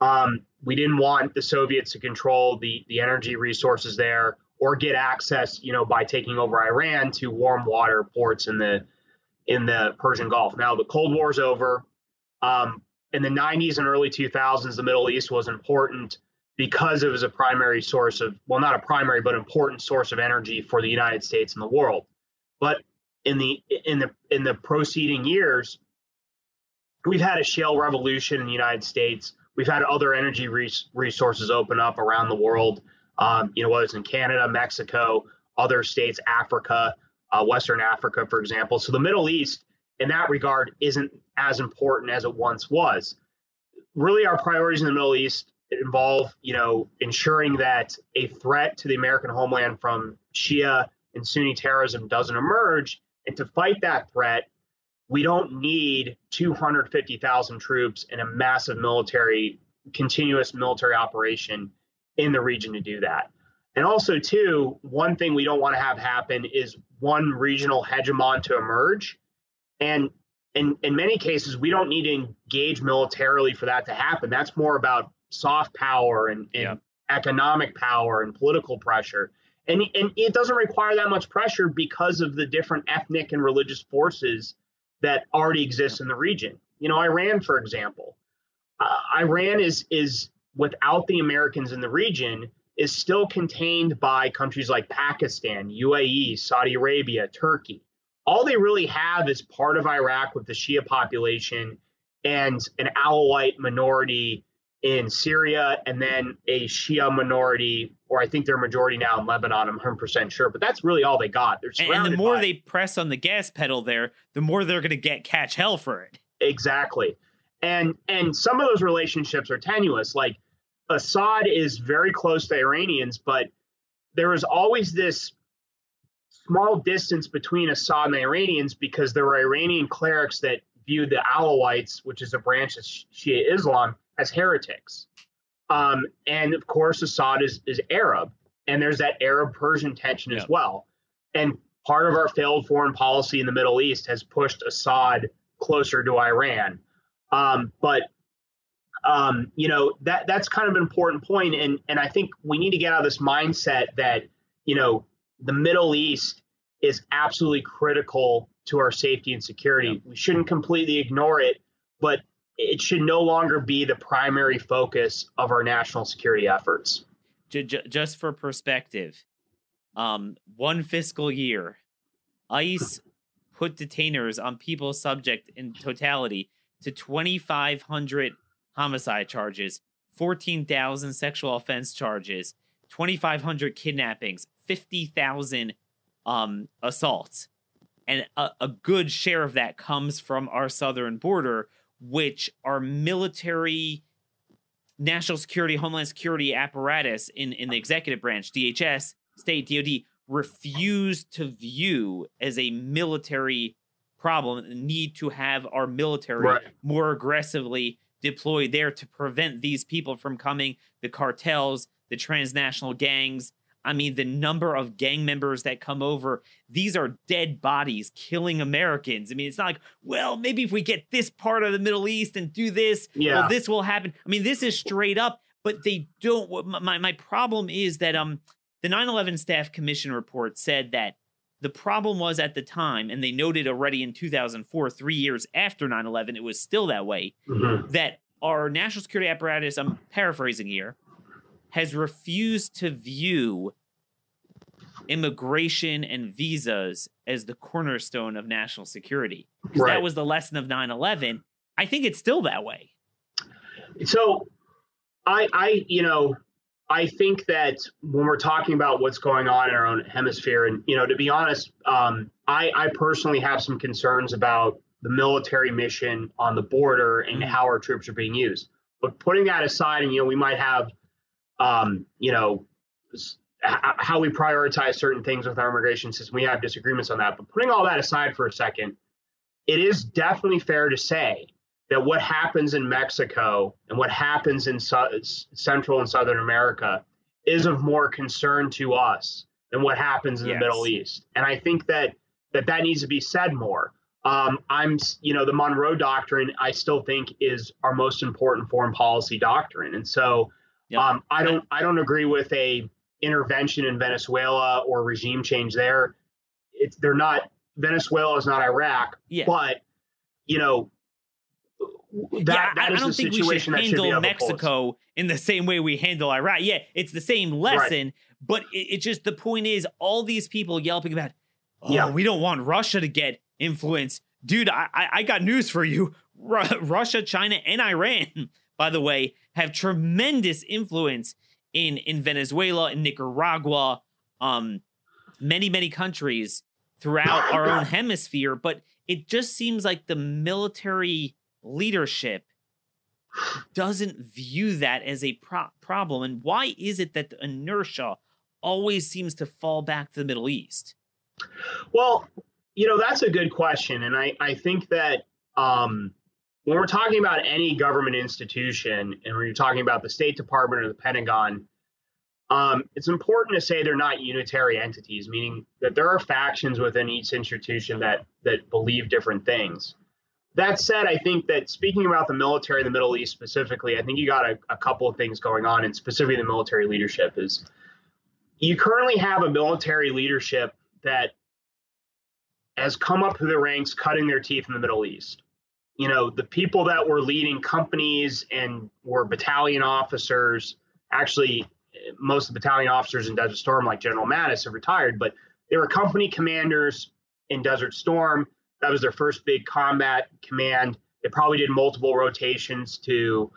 We didn't want the Soviets to control the energy resources there or get access, you know, by taking over Iran to warm water ports in the Persian Gulf. Now the Cold War's over. In the 90s and early 2000s, the Middle East was important because it was a primary source of, well, not a primary, but important source of energy for the United States and the world. But in the preceding years, we've had a shale revolution in the United States. We've had other energy resources open up around the world. You know, whether it's in Canada, Mexico, other states, Africa, Western Africa, for example. So the Middle East, in that regard, isn't as important as it once was. Really, our priorities in the Middle East involve, you know, ensuring that a threat to the American homeland from Shia and Sunni terrorism doesn't emerge. And to fight that threat, we don't need 250,000 troops and a massive continuous military operation in the region to do that. And also, too, one thing we don't want to have happen is one regional hegemon to emerge. And in many cases, we don't need to engage militarily for that to happen. That's more about soft power and economic power and political pressure. And it doesn't require that much pressure because of the different ethnic and religious forces that already exist in the region. You know, Iran, for example, Iran is without the Americans in the region, is still contained by countries like Pakistan, UAE, Saudi Arabia, Turkey. All they really have is part of Iraq with the Shia population and an Alawite minority in Syria, and then a Shia minority, or I think they're majority now in Lebanon, I'm 100% sure, but that's really all they got. They're surrounded and the more they press on the gas pedal there, the more they're going to catch hell for it. Exactly. And some of those relationships are tenuous. Like Assad is very close to Iranians, but there is always this small distance between Assad and the Iranians because there were Iranian clerics that viewed the Alawites, which is a branch of Shia Islam, as heretics. And of course, Assad is Arab, and there's that Arab-Persian tension as well. And part of our failed foreign policy in the Middle East has pushed Assad closer to Iran. You know, that's kind of an important point. And I think we need to get out of this mindset that, you know, the Middle East is absolutely critical to our safety and security. Yeah. We shouldn't completely ignore it, but it should no longer be the primary focus of our national security efforts. Just for perspective, one fiscal year, ICE put detainers on people subject in totality to 2,500 homicide charges, 14,000 sexual offense charges, 2,500 kidnappings, 50,000 assaults. And a good share of that comes from our southern border, which our military, national security, homeland security apparatus in the executive branch, DHS, state, DOD, refuse to view as a military problem, the need to have our military more aggressively deployed there to prevent these people from coming, the cartels, the transnational gangs. I mean, the number of gang members that come over, these are dead bodies killing Americans. I mean, it's not like, well, maybe if we get this part of the Middle East and do this, well, this will happen. I mean, this is straight up, but they don't. My problem is that the 9/11 Staff Commission report said that the problem was at the time, and they noted already in 2004, 3 years after 9/11, it was still that way, that our national security apparatus, I'm paraphrasing here, has refused to view immigration and visas as the cornerstone of national security. Because that was the lesson of 9/11. I think it's still that way. So I you know, I think that when we're talking about what's going on in our own hemisphere, and, you know, to be honest, I personally have some concerns about the military mission on the border and how our troops are being used. But putting that aside, and, you know, we might have, you know, how we prioritize certain things with our immigration system, we have disagreements on that. But putting all that aside for a second, it is definitely fair to say that what happens in Mexico and what happens in Central and Southern America is of more concern to us than what happens in the Middle East. And I think that needs to be said more. The Monroe Doctrine, I still think, is our most important foreign policy doctrine. And so I don't agree with a intervention in Venezuela or regime change there. Venezuela is not Iraq, but, you know, that is the situation that should be. I don't think we should handle Mexico in the same way we handle Iraq. Yeah, it's the same lesson, but it's just, the point is, all these people yelping about, we don't want Russia to get influence. Dude, I got news for you. Russia, China, and Iran, by the way, have tremendous influence in Venezuela, in Nicaragua, many countries throughout our own hemisphere. But it just seems like the military leadership doesn't view that as a problem. And why is it that the inertia always seems to fall back to the Middle East? Well, you know, that's a good question. And I think that when we're talking about any government institution, and when you're talking about the State Department or the Pentagon, it's important to say they're not unitary entities, meaning that there are factions within each institution that believe different things. That said, I think that speaking about the military in the Middle East specifically, I think you got a couple of things going on, and specifically the military leadership is, you currently have a military leadership that has come up through the ranks, cutting their teeth in the Middle East. You know, the people that were leading companies and were battalion officers, actually, most of the battalion officers in Desert Storm, like General Mattis, have retired, but they were company commanders in Desert Storm. That was their first big combat command. They probably did multiple rotations to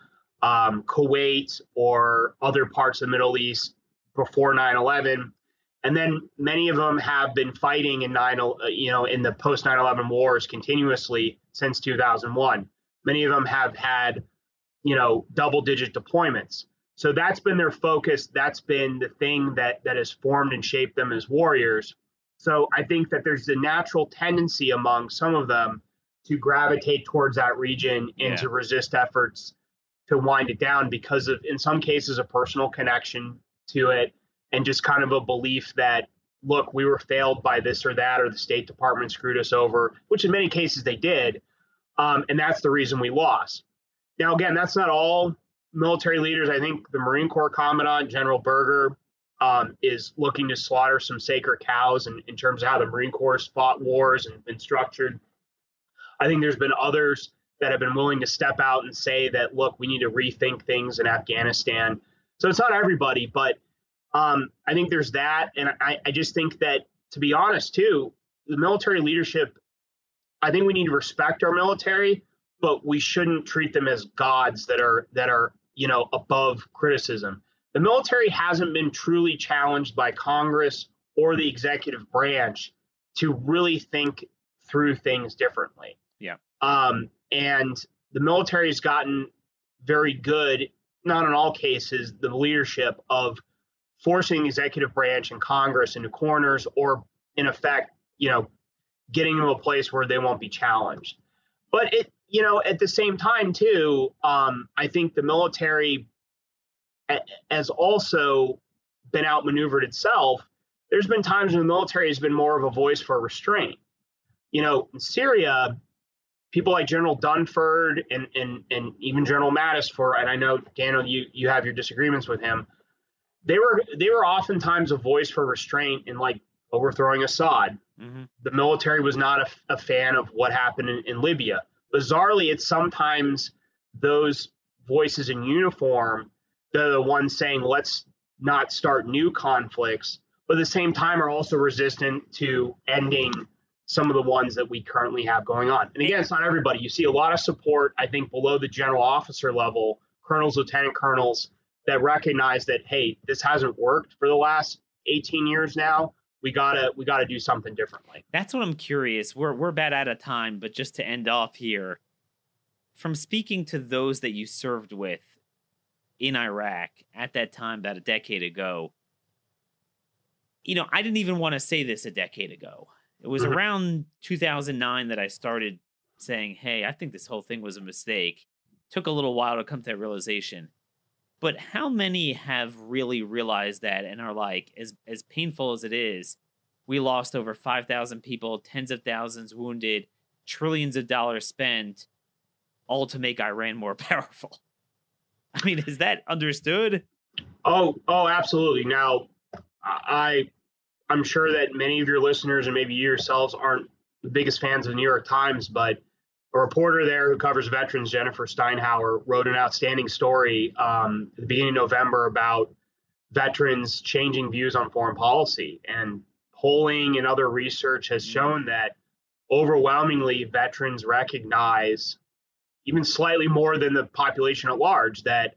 Kuwait or other parts of the Middle East before 9/11. And then many of them have been fighting in the post 9/11 wars continuously since 2001. Many of them have had, double digit deployments. So that's been their focus. That's been the thing that has formed and shaped them as warriors. So I think that there's a natural tendency among some of them to gravitate towards that region and to resist efforts to wind it down because of, in some cases, a personal connection to it and just kind of a belief that, look, we were failed by this or that, or the State Department screwed us over, which in many cases they did. And that's the reason we lost. Now, again, that's not all military leaders. I think the Marine Corps Commandant, General Berger, is looking to slaughter some sacred cows in terms of how the Marine Corps fought wars and been structured. I think there's been others that have been willing to step out and say that, look, we need to rethink things in Afghanistan. So it's not everybody, but I think there's that. And I just think that, to be honest, too, the military leadership, I think we need to respect our military, but we shouldn't treat them as gods that are above criticism. The military hasn't been truly challenged by Congress or the executive branch to really think through things differently. Yeah. And the military has gotten very good, not in all cases, the leadership of forcing the executive branch and Congress into corners, or in effect, getting them to a place where they won't be challenged. But it, at the same time too, I think the military has also been outmaneuvered itself. There's been times when the military has been more of a voice for restraint. In Syria, people like General Dunford and even General Mattis, and I know, Daniel, you have your disagreements with him. They were oftentimes a voice for restraint in overthrowing Assad. Mm-hmm. The military was not a fan of what happened in Libya. Bizarrely, it's sometimes those voices in uniform, they're the ones saying, let's not start new conflicts, but at the same time are also resistant to ending some of the ones that we currently have going on. And again, it's not everybody. You see a lot of support, I think, below the general officer level, colonels, lieutenant colonels, that recognize that, hey, this hasn't worked for the last 18 years now. We gotta do something differently. That's what I'm curious. We're bad out of time, but just to end off here, from speaking to those that you served with in Iraq at that time, about a decade ago, I didn't even want to say this a decade ago. It was around 2009 that I started saying, hey, I think this whole thing was a mistake. Took a little while to come to that realization. But how many have really realized that and are like, as painful as it is, we lost over 5,000 people, tens of thousands wounded, trillions of dollars spent, all to make Iran more powerful. I mean, is that understood? Oh, absolutely. Now, I'm sure that many of your listeners and maybe you yourselves aren't the biggest fans of the New York Times, but a reporter there who covers veterans, Jennifer Steinhauer, wrote an outstanding story at the beginning of November about veterans changing views on foreign policy. And polling and other research has shown that overwhelmingly veterans recognize, even slightly more than the population at large, that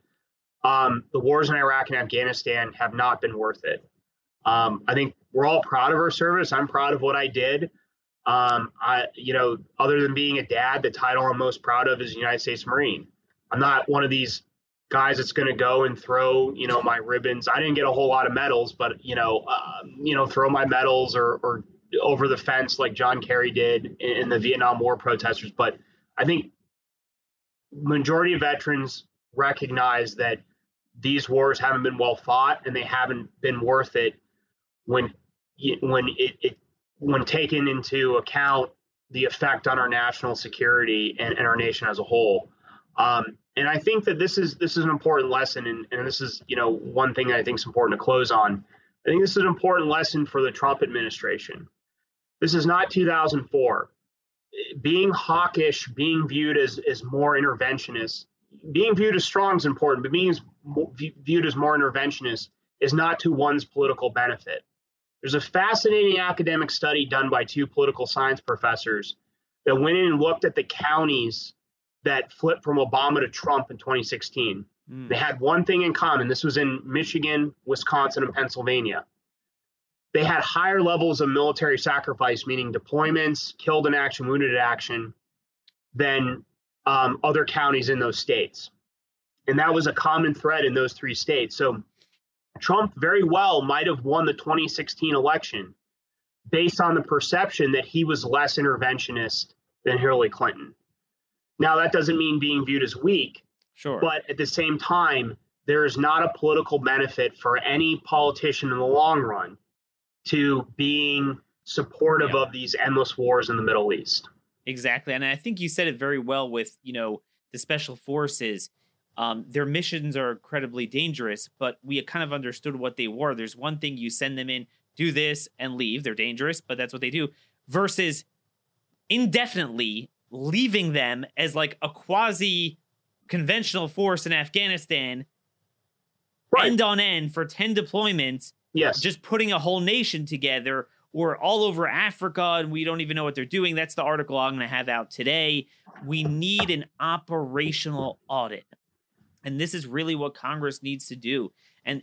the wars in Iraq and Afghanistan have not been worth it. I think we're all proud of our service. I'm proud of what I did. Other than being a dad, the title I'm most proud of is United States Marine. I'm not one of these guys that's going to go and throw, my ribbons. I didn't get a whole lot of medals, but, throw my medals or over the fence like John Kerry did in the Vietnam War protesters. But I think majority of veterans recognize that these wars haven't been well fought and they haven't been worth it when taken into account the effect on our national security and our nation as a whole. And I think that this is an important lesson. And this is, one thing that I think is important to close on. I think this is an important lesson for the Trump administration. This is not 2004. Being hawkish, being viewed as more interventionist, being viewed as strong is important, but being viewed as more interventionist is not to one's political benefit. There's a fascinating academic study done by two political science professors that went in and looked at the counties that flipped from Obama to Trump in 2016. Mm. They had one thing in common. This was in Michigan, Wisconsin, and Pennsylvania. They had higher levels of military sacrifice, meaning deployments, killed in action, wounded in action, than other counties in those states. And that was a common thread in those three states. So Trump very well might have won the 2016 election based on the perception that he was less interventionist than Hillary Clinton. Now, that doesn't mean being viewed as weak, sure, but at the same time, there is not a political benefit for any politician in the long run to being supportive of these endless wars in the Middle East. Exactly. And I think you said it very well with, the special forces. Their missions are incredibly dangerous, but we kind of understood what they were. There's one thing you send them in, do this and leave. They're dangerous, but that's what they do. Versus indefinitely leaving them as like a quasi-conventional force in Afghanistan, right, end on end for 10 deployments, yes, just putting a whole nation together, or all over Africa, and we don't even know what they're doing. That's the article I'm going to have out today. We need an operational audit. And this is really what Congress needs to do. And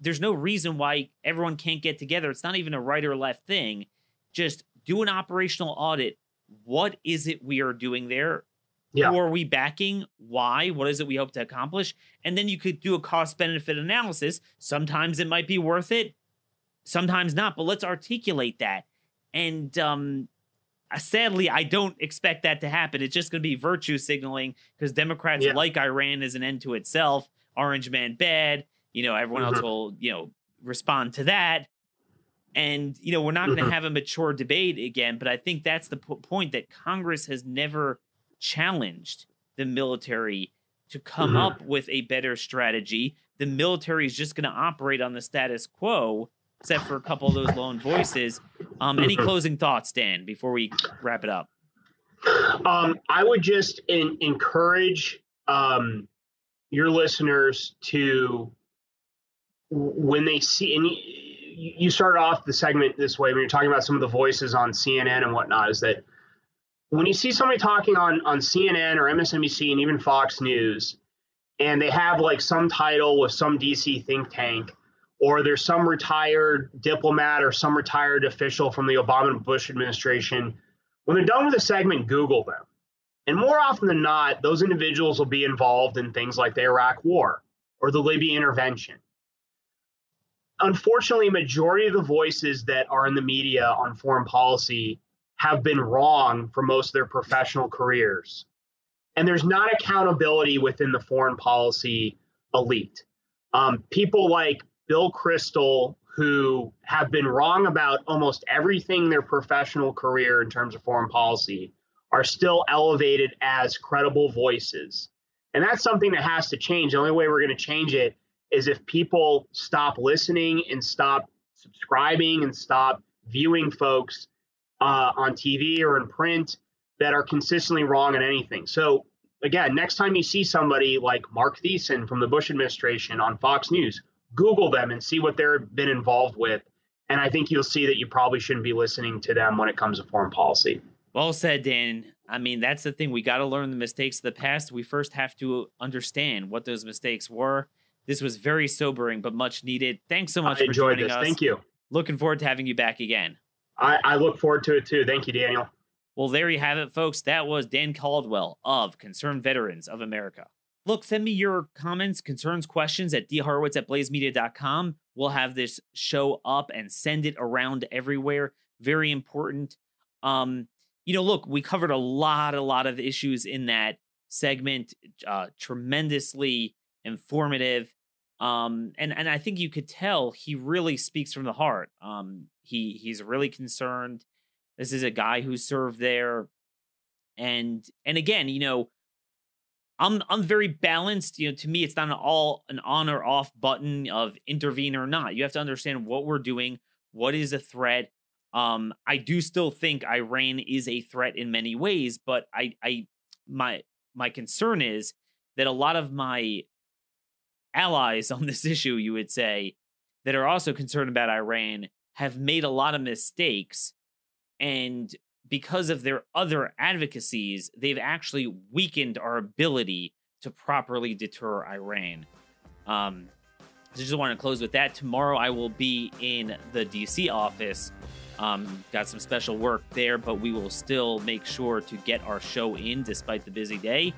there's no reason why everyone can't get together. It's not even a right or left thing. Just do an operational audit. What is it we are doing there? Yeah. Who are we backing? Why? What is it we hope to accomplish? And then you could do a cost-benefit analysis. Sometimes it might be worth it, sometimes not. But let's articulate that. And sadly, I don't expect that to happen. It's just going to be virtue signaling because Democrats like Iran as an end to itself. Orange man bad. Everyone else will, respond to that. And, we're not going to have a mature debate again. But I think that's the point, that Congress has never challenged the military to come up with a better strategy. The military is just going to operate on the status quo, except for a couple of those lone voices. Any closing thoughts, Dan, before we wrap it up? I would just encourage your listeners to, when they see, and you started off the segment this way, when you're talking about some of the voices on CNN and whatnot, is that when you see somebody talking on CNN or MSNBC and even Fox News, and they have like some title with some DC think tank, or there's some retired diplomat or some retired official from the Obama and Bush administration, when they're done with a segment, Google them. And more often than not, those individuals will be involved in things like the Iraq War or the Libya intervention. Unfortunately, a majority of the voices that are in the media on foreign policy have been wrong for most of their professional careers. And there's not accountability within the foreign policy elite. People like Bill Kristol, who have been wrong about almost everything their professional career in terms of foreign policy, are still elevated as credible voices. And that's something that has to change. The only way we're going to change it is if people stop listening and stop subscribing and stop viewing folks on TV or in print that are consistently wrong on anything. So again, next time you see somebody like Mark Thiessen from the Bush administration on Fox News, Google them and see what they've been involved with. And I think you'll see that you probably shouldn't be listening to them when it comes to foreign policy. Well said, Dan. I mean, that's the thing. We got to learn the mistakes of the past. We first have to understand what those mistakes were. This was very sobering, but much needed. Thanks so much for joining us. I enjoyed this. Thank you. Looking forward to having you back again. I look forward to it too. Thank you, Daniel. Well, there you have it, folks. That was Dan Caldwell of Concerned Veterans of America. Look, send me your comments, concerns, questions at dhorowitz@blazemedia.com. We'll have this show up and send it around everywhere. Very important. You know, look, we covered a lot of issues in that segment. Tremendously informative. And I think you could tell he really speaks from the heart. He's really concerned. This is a guy who served there. And again, you know, I'm very balanced. You know, to me, it's not an on or off button of intervene or not. You have to understand what we're doing. What is a threat? I do still think Iran is a threat in many ways, but my concern is that a lot of my allies on this issue, you would say, that are also concerned about Iran have made a lot of mistakes. And because of their other advocacies, they've actually weakened our ability to properly deter Iran. So just want to close with that. Tomorrow I will be in the DC office. Got some special work there, but we will still make sure to get our show in despite the busy day.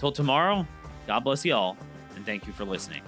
Till tomorrow, God bless y'all, and thank you for listening.